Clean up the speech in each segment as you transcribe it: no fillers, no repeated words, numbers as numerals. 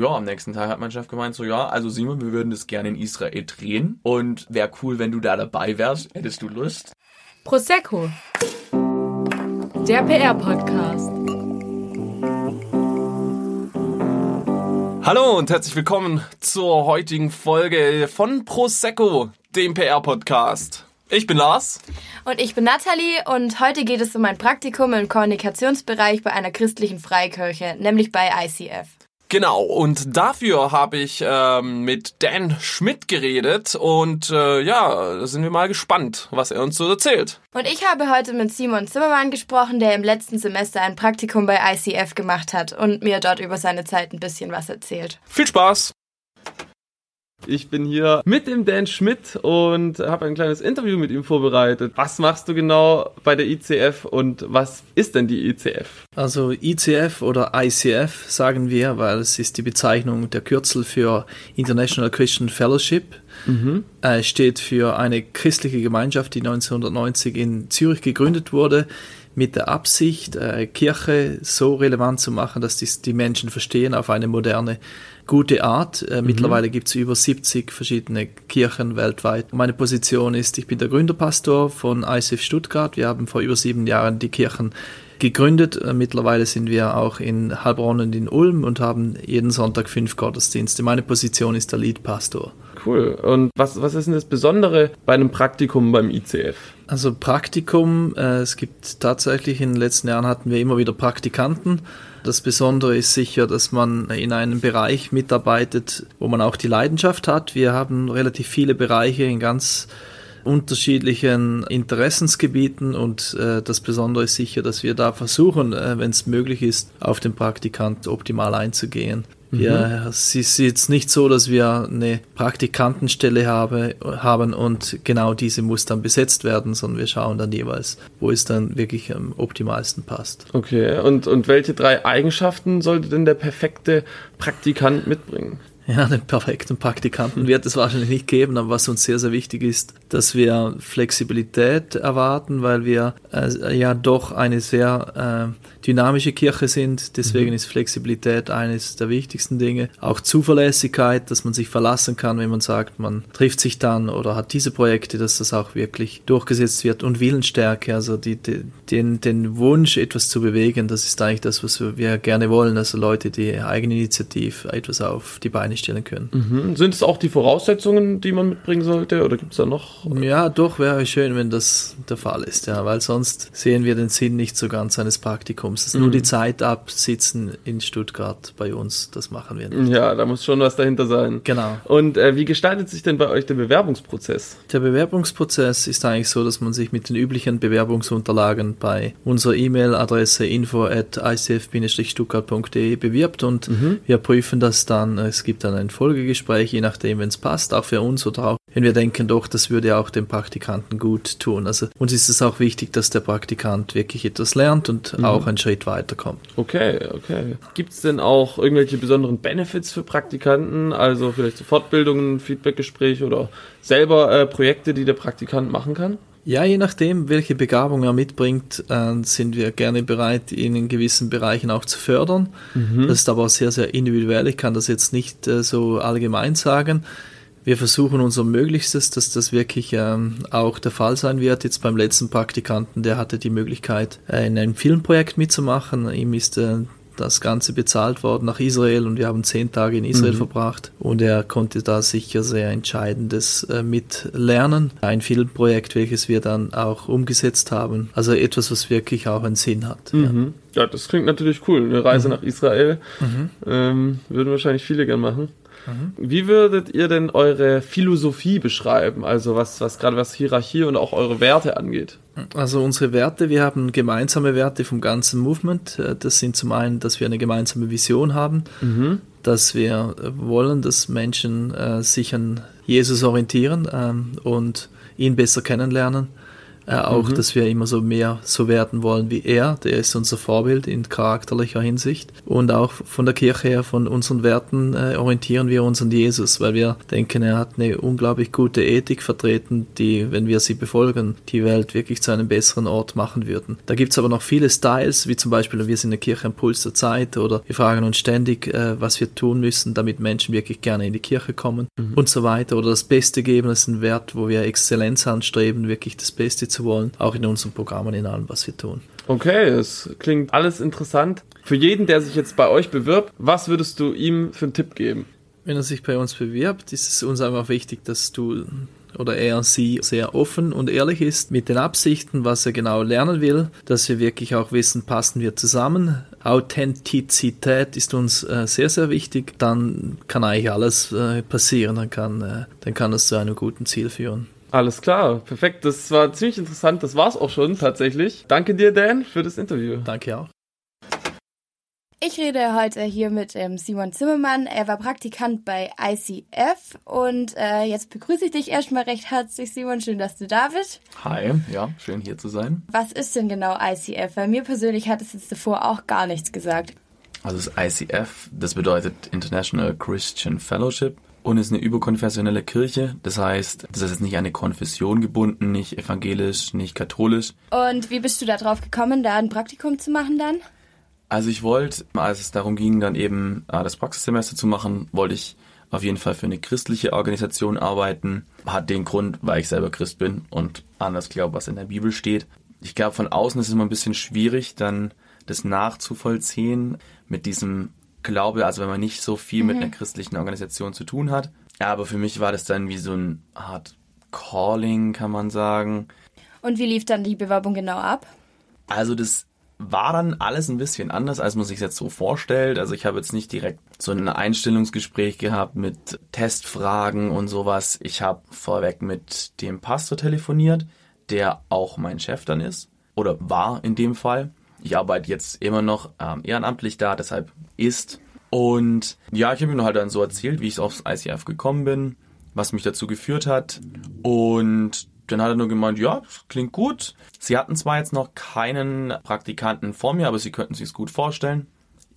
Ja, am nächsten Tag hat mein Chef gemeint so, ja, also Simon, wir würden das gerne in Israel drehen und wäre cool, wenn du da dabei wärst. Hättest du Lust? Prosecco, der PR-Podcast. Hallo und herzlich willkommen zur heutigen Folge von Prosecco, dem PR-Podcast. Ich bin Lars. Und ich bin Nathalie und heute geht es um ein Praktikum im Kommunikationsbereich bei einer christlichen Freikirche, nämlich bei ICF. Genau, und dafür habe ich mit Dan Schmidt geredet und ja, da sind wir mal gespannt, was er uns so erzählt. Und ich habe heute mit Simon Zimmermann gesprochen, der im letzten Semester ein Praktikum bei ICF gemacht hat und mir dort über seine Zeit ein bisschen was erzählt. Viel Spaß! Ich bin hier mit dem Dan Schmidt und habe ein kleines Interview mit ihm vorbereitet. Was machst du genau bei der ICF und was ist denn die ICF? Also ICF oder ICF sagen wir, weil es ist die Bezeichnung der Kürzel für International Christian Fellowship. Mhm. Steht für eine christliche Gemeinschaft, die 1990 in Zürich gegründet wurde, mit der Absicht, Kirche so relevant zu machen, dass die Menschen verstehen auf eine moderne, gute Art. Mittlerweile gibt es über 70 verschiedene Kirchen weltweit. Meine Position ist, ich bin der Gründerpastor von ICF Stuttgart. Wir haben vor über 7 Jahren die Kirchen gegründet. Mittlerweile sind wir auch in Heilbronn und in Ulm und haben jeden Sonntag 5 Gottesdienste. Meine Position ist der Leadpastor. Cool. Und was ist denn das Besondere bei einem Praktikum beim ICF? Also Praktikum, es gibt tatsächlich, in den letzten Jahren hatten wir immer wieder Praktikanten. Das Besondere ist sicher, dass man in einem Bereich mitarbeitet, wo man auch die Leidenschaft hat. Wir haben relativ viele Bereiche in ganz unterschiedlichen Interessensgebieten und das Besondere ist sicher, dass wir da versuchen, wenn es möglich ist, auf den Praktikant optimal einzugehen. Ja, es ist jetzt nicht so, dass wir eine Praktikantenstelle haben und genau diese muss dann besetzt werden, sondern wir schauen dann jeweils, wo es dann wirklich am optimalsten passt. Okay, und welche 3 Eigenschaften sollte denn der perfekte Praktikant mitbringen? Ja, einen perfekten Praktikanten wird es wahrscheinlich nicht geben, aber was uns sehr, sehr wichtig ist, dass wir Flexibilität erwarten, weil wir ja doch eine sehr dynamische Kirche sind. Deswegen ist Flexibilität eines der wichtigsten Dinge. Auch Zuverlässigkeit, dass man sich verlassen kann, wenn man sagt, man trifft sich dann oder hat diese Projekte, dass das auch wirklich durchgesetzt wird. Und Willensstärke, also den Wunsch, etwas zu bewegen, das ist eigentlich das, was wir gerne wollen. Also Leute, die eigeninitiativ etwas auf die Beine stellen können. Mhm. Sind es auch die Voraussetzungen, die man mitbringen sollte, oder gibt es da noch? Ja, doch, wäre schön, wenn das der Fall ist, ja, weil sonst sehen wir den Sinn nicht so ganz eines Praktikums. Es ist nur die Zeit absitzen in Stuttgart bei uns, das machen wir nicht. Ja, da muss schon was dahinter sein. Genau. Und wie gestaltet sich denn bei euch der Bewerbungsprozess? Der Bewerbungsprozess ist eigentlich so, dass man sich mit den üblichen Bewerbungsunterlagen bei unserer E-Mail-Adresse info@icf-stuttgart.de bewirbt und wir prüfen das dann. Es gibt dann ein Folgegespräch, je nachdem, wenn es passt, auch für uns oder auch wenn wir denken, doch, das würde auch dem Praktikanten gut tun. Also uns ist es auch wichtig, dass der Praktikant wirklich etwas lernt und auch einen Schritt weiterkommt. Okay. Gibt es denn auch irgendwelche besonderen Benefits für Praktikanten, also vielleicht so Fortbildungen, Feedbackgespräche oder selber Projekte, die der Praktikant machen kann? Ja, je nachdem, welche Begabung er mitbringt, sind wir gerne bereit, ihn in gewissen Bereichen auch zu fördern. Das ist aber sehr, sehr individuell. Ich kann das jetzt nicht so allgemein sagen. Wir versuchen unser Möglichstes, dass das wirklich auch der Fall sein wird. Jetzt beim letzten Praktikanten, der hatte die Möglichkeit, in einem Filmprojekt mitzumachen. Ihm ist das Ganze bezahlt worden nach Israel und wir haben 10 Tage in Israel verbracht und er konnte da sicher sehr Entscheidendes mitlernen. Ein Filmprojekt, welches wir dann auch umgesetzt haben. Also etwas, was wirklich auch einen Sinn hat. Ja, das klingt natürlich cool. Eine Reise nach Israel würden wahrscheinlich viele gern machen. Wie würdet ihr denn eure Philosophie beschreiben, also was Hierarchie und auch eure Werte angeht? Also unsere Werte, wir haben gemeinsame Werte vom ganzen Movement. Das sind zum einen, dass wir eine gemeinsame Vision haben, dass wir wollen, dass Menschen sich an Jesus orientieren und ihn besser kennenlernen. auch, dass wir immer so mehr so werden wollen wie er. Der ist unser Vorbild in charakterlicher Hinsicht. Und auch von der Kirche her, von unseren Werten orientieren wir uns an Jesus, weil wir denken, er hat eine unglaublich gute Ethik vertreten, die, wenn wir sie befolgen, die Welt wirklich zu einem besseren Ort machen würden. Da gibt es aber noch viele Styles, wie zum Beispiel, wir sind eine Kirche am Puls der Zeit, oder wir fragen uns ständig, was wir tun müssen, damit Menschen wirklich gerne in die Kirche kommen und so weiter. Oder das Beste geben, das ist ein Wert, wo wir Exzellenz anstreben, wirklich das Beste zu wollen, auch in unseren Programmen, in allem, was wir tun. Okay, das klingt alles interessant. Für jeden, der sich jetzt bei euch bewirbt, was würdest du ihm für einen Tipp geben? Wenn er sich bei uns bewirbt, ist es uns einfach wichtig, dass du oder er, sie sehr offen und ehrlich ist mit den Absichten, was er genau lernen will, dass wir wirklich auch wissen, passen wir zusammen. Authentizität ist uns sehr, sehr wichtig. Dann kann eigentlich alles passieren, dann kann es zu einem guten Ziel führen. Alles klar, perfekt. Das war ziemlich interessant. Das war's auch schon tatsächlich. Danke dir, Dan, für das Interview. Danke auch. Ich rede heute hier mit Simon Zimmermann. Er war Praktikant bei ICF und jetzt begrüße ich dich erstmal recht herzlich, Simon. Schön, dass du da bist. Hi, ja, schön hier zu sein. Was ist denn genau ICF? Weil mir persönlich hat es jetzt davor auch gar nichts gesagt. Also das ICF, das bedeutet International Christian Fellowship. Und ist eine überkonfessionelle Kirche, das heißt, das ist jetzt nicht an eine Konfession gebunden, nicht evangelisch, nicht katholisch. Und wie bist du da drauf gekommen, da ein Praktikum zu machen dann? Also ich wollte, als es darum ging, dann eben das Praxissemester zu machen, wollte ich auf jeden Fall für eine christliche Organisation arbeiten. Hat den Grund, weil ich selber Christ bin und anders glaube, was in der Bibel steht. Ich glaube, von außen ist es immer ein bisschen schwierig, dann das nachzuvollziehen mit diesem Glaube, also wenn man nicht so viel mit einer christlichen Organisation zu tun hat. Aber für mich war das dann wie so ein Art Calling, kann man sagen. Und wie lief dann die Bewerbung genau ab? Also das war dann alles ein bisschen anders, als man sich jetzt so vorstellt. Also ich habe jetzt nicht direkt so ein Einstellungsgespräch gehabt mit Testfragen und sowas. Ich habe vorweg mit dem Pastor telefoniert, der auch mein Chef dann ist oder war in dem Fall. Ich arbeite jetzt immer noch ehrenamtlich da, deshalb ist. Und ja, ich habe ihm halt dann so erzählt, wie ich aufs ICF gekommen bin, was mich dazu geführt hat. Und dann hat er nur gemeint, ja, klingt gut. Sie hatten zwar jetzt noch keinen Praktikanten vor mir, aber sie könnten sich es gut vorstellen,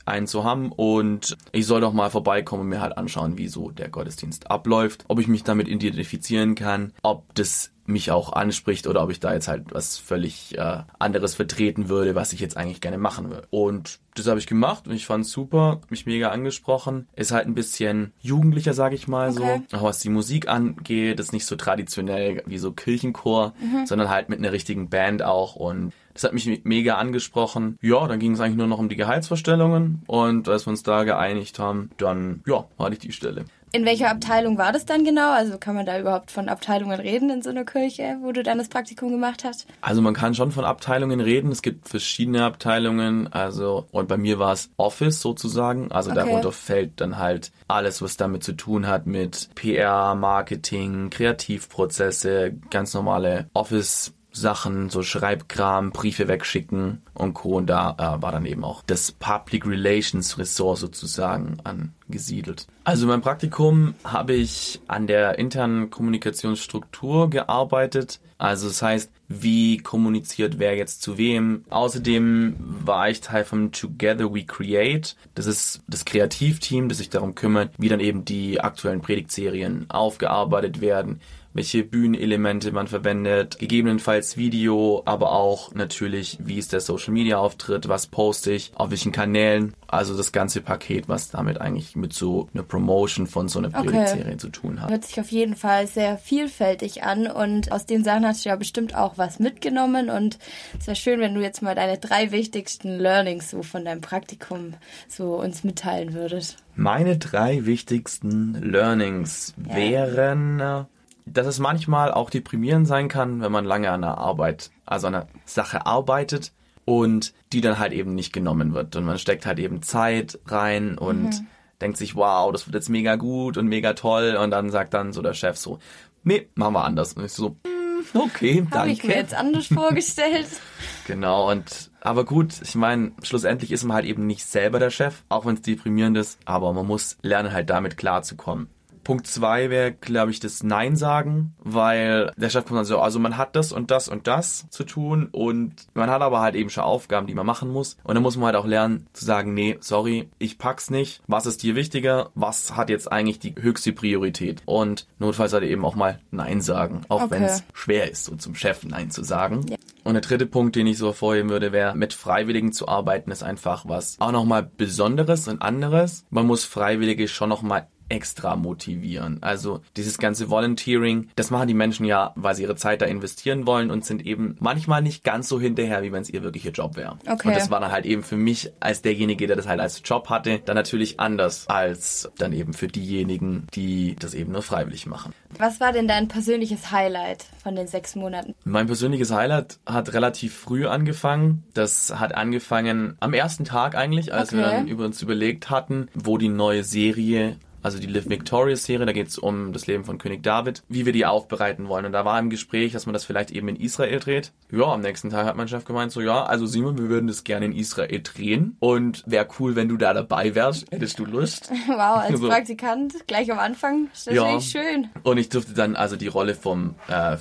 einen zu haben. Und ich soll doch mal vorbeikommen und mir halt anschauen, wie so der Gottesdienst abläuft, ob ich mich damit identifizieren kann, ob das mich auch anspricht oder ob ich da jetzt halt was völlig anderes vertreten würde, was ich jetzt eigentlich gerne machen will. Und das habe ich gemacht und ich fand es super, mich mega angesprochen. Ist halt ein bisschen jugendlicher, sage ich mal so. Auch was die Musik angeht, ist nicht so traditionell wie so Kirchenchor, sondern halt mit einer richtigen Band auch. Und das hat mich mega angesprochen. Ja, dann ging es eigentlich nur noch um die Gehaltsvorstellungen und als wir uns da geeinigt haben, dann, ja, hatte ich die Stelle. In welcher Abteilung war das dann genau? Also kann man da überhaupt von Abteilungen reden in so einer Kirche, wo du dann das Praktikum gemacht hast? Also man kann schon von Abteilungen reden. Es gibt verschiedene Abteilungen. Also und bei mir war es Office sozusagen. Also darunter fällt dann halt alles, was damit zu tun hat mit PR, Marketing, Kreativprozesse, ganz normale Office-Sachen, so Schreibkram, Briefe wegschicken und Co. Und da war dann eben auch das Public Relations Ressort sozusagen angesiedelt. Also mein Praktikum habe ich an der internen Kommunikationsstruktur gearbeitet. Also das heißt, wie kommuniziert wer jetzt zu wem. Außerdem war ich Teil vom Together We Create. Das ist das Kreativteam, das sich darum kümmert, wie dann eben die aktuellen Predigtserien aufgearbeitet werden, welche Bühnenelemente man verwendet, gegebenenfalls Video, aber auch natürlich, wie ist der Social-Media-Auftritt, was poste ich, auf welchen Kanälen. Also das ganze Paket, was damit eigentlich mit so einer Promotion von so einer Predigtserie zu tun hat. Hört sich auf jeden Fall sehr vielfältig an und aus den Sachen hast du ja bestimmt auch was mitgenommen und es wäre schön, wenn du jetzt mal deine 3 wichtigsten Learnings so von deinem Praktikum so uns mitteilen würdest. Meine 3 wichtigsten Learnings wären, dass es manchmal auch deprimierend sein kann, wenn man lange an einer Arbeit, also an einer Sache arbeitet und die dann halt eben nicht genommen wird. Und man steckt halt eben Zeit rein und denkt sich, wow, das wird jetzt mega gut und mega toll. Und dann sagt dann so der Chef so, nee, machen wir anders. Und ich so, okay, danke. Habe ich mir jetzt anders vorgestellt. Genau, aber gut, ich meine, schlussendlich ist man halt eben nicht selber der Chef, auch wenn es deprimierend ist. Aber man muss lernen, halt damit klarzukommen. Punkt 2 wäre, glaube ich, das Nein sagen, weil der Chef kommt dann so, also man hat das und das und das zu tun und man hat aber halt eben schon Aufgaben, die man machen muss und dann muss man halt auch lernen zu sagen, nee, sorry, ich pack's nicht, was ist dir wichtiger, was hat jetzt eigentlich die höchste Priorität und notfalls halt eben auch mal Nein sagen, auch wenn es schwer ist, so zum Chef Nein zu sagen. Ja. Und der dritte Punkt, den ich so vorheben würde, wäre, mit Freiwilligen zu arbeiten, ist einfach was auch nochmal Besonderes und anderes. Man muss Freiwillige schon nochmal extra motivieren. Also dieses ganze Volunteering, das machen die Menschen ja, weil sie ihre Zeit da investieren wollen und sind eben manchmal nicht ganz so hinterher, wie wenn es ihr wirklicher Job wäre. Okay. Und das war dann halt eben für mich als derjenige, der das halt als Job hatte, dann natürlich anders als dann eben für diejenigen, die das eben nur freiwillig machen. Was war denn dein persönliches Highlight von den 6 Monaten? Mein persönliches Highlight hat relativ früh angefangen. Das hat angefangen am ersten Tag eigentlich, als wir dann über uns überlegt hatten, wo die neue Serie, also die Live Victorious Serie, da geht's um das Leben von König David, wie wir die aufbereiten wollen. Und da war im Gespräch, dass man das vielleicht eben in Israel dreht. Ja, am nächsten Tag hat mein Chef gemeint so, ja, also Simon, wir würden das gerne in Israel drehen und wäre cool, wenn du da dabei wärst. Hättest du Lust? Wow, als so. Praktikant gleich am Anfang, das ist natürlich schön. Und ich durfte dann also die Rolle von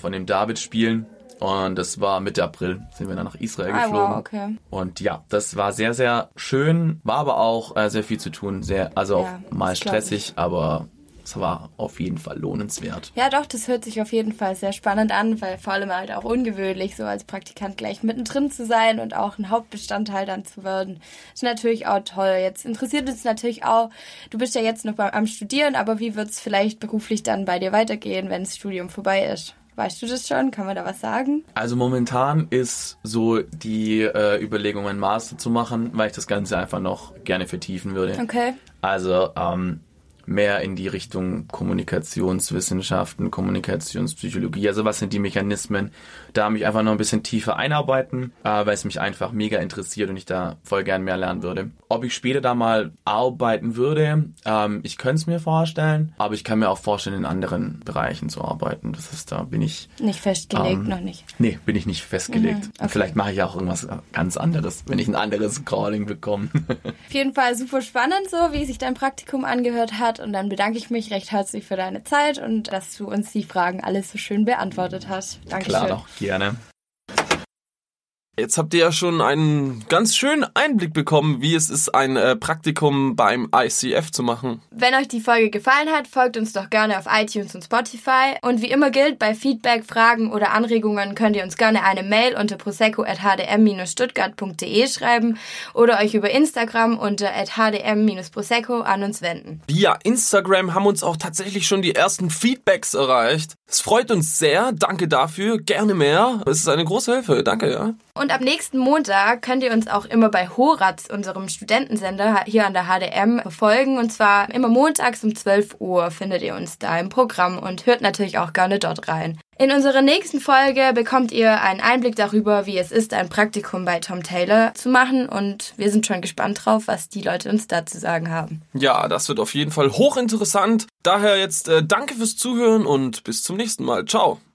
dem David spielen. Und das war Mitte April, sind wir dann nach Israel geflogen. Wow, okay. Und ja, das war sehr, sehr schön, war aber auch sehr viel zu tun, auch mal stressig, aber es war auf jeden Fall lohnenswert. Ja doch, das hört sich auf jeden Fall sehr spannend an, weil vor allem halt auch ungewöhnlich, so als Praktikant gleich mittendrin zu sein und auch ein Hauptbestandteil dann zu werden, ist natürlich auch toll. Jetzt interessiert uns natürlich auch, du bist ja jetzt noch am Studieren, aber wie wird es vielleicht beruflich dann bei dir weitergehen, wenn das Studium vorbei ist? Weißt du das schon? Kann man da was sagen? Also momentan ist so die Überlegung, einen Master zu machen, weil ich das Ganze einfach noch gerne vertiefen würde. Okay. Also mehr in die Richtung Kommunikationswissenschaften, Kommunikationspsychologie, also was sind die Mechanismen, da mich einfach noch ein bisschen tiefer einarbeiten, weil es mich einfach mega interessiert und ich da voll gern mehr lernen würde. Ob ich später da mal arbeiten würde, ich könnte es mir vorstellen, aber ich kann mir auch vorstellen, in anderen Bereichen zu arbeiten. Das ist, da bin ich... Nicht festgelegt, noch nicht. Nee, bin ich nicht festgelegt. Mhm, okay. Vielleicht mache ich auch irgendwas ganz anderes, wenn ich ein anderes Calling bekomme. Auf jeden Fall super spannend, so wie sich dein Praktikum angehört hat. Und dann bedanke ich mich recht herzlich für deine Zeit und dass du uns die Fragen alles so schön beantwortet hast. Dankeschön. Klar doch, gerne. Jetzt habt ihr ja schon einen ganz schönen Einblick bekommen, wie es ist, ein Praktikum beim ICF zu machen. Wenn euch die Folge gefallen hat, folgt uns doch gerne auf iTunes und Spotify. Und wie immer gilt, bei Feedback, Fragen oder Anregungen könnt ihr uns gerne eine Mail unter prosecco@hdm-stuttgart.de schreiben oder euch über Instagram unter @hdm-prosecco an uns wenden. Via Instagram haben uns auch tatsächlich schon die ersten Feedbacks erreicht. Es freut uns sehr, danke dafür, gerne mehr. Es ist eine große Hilfe, danke, ja. Und ab nächsten Montag könnt ihr uns auch immer bei Horatz, unserem Studentensender hier an der HDM, verfolgen. Und zwar immer montags um 12 Uhr findet ihr uns da im Programm und hört natürlich auch gerne dort rein. In unserer nächsten Folge bekommt ihr einen Einblick darüber, wie es ist, ein Praktikum bei Tom Taylor zu machen. Und wir sind schon gespannt drauf, was die Leute uns dazu sagen haben. Ja, das wird auf jeden Fall hochinteressant. Daher jetzt danke fürs Zuhören und bis zum nächsten Mal. Ciao.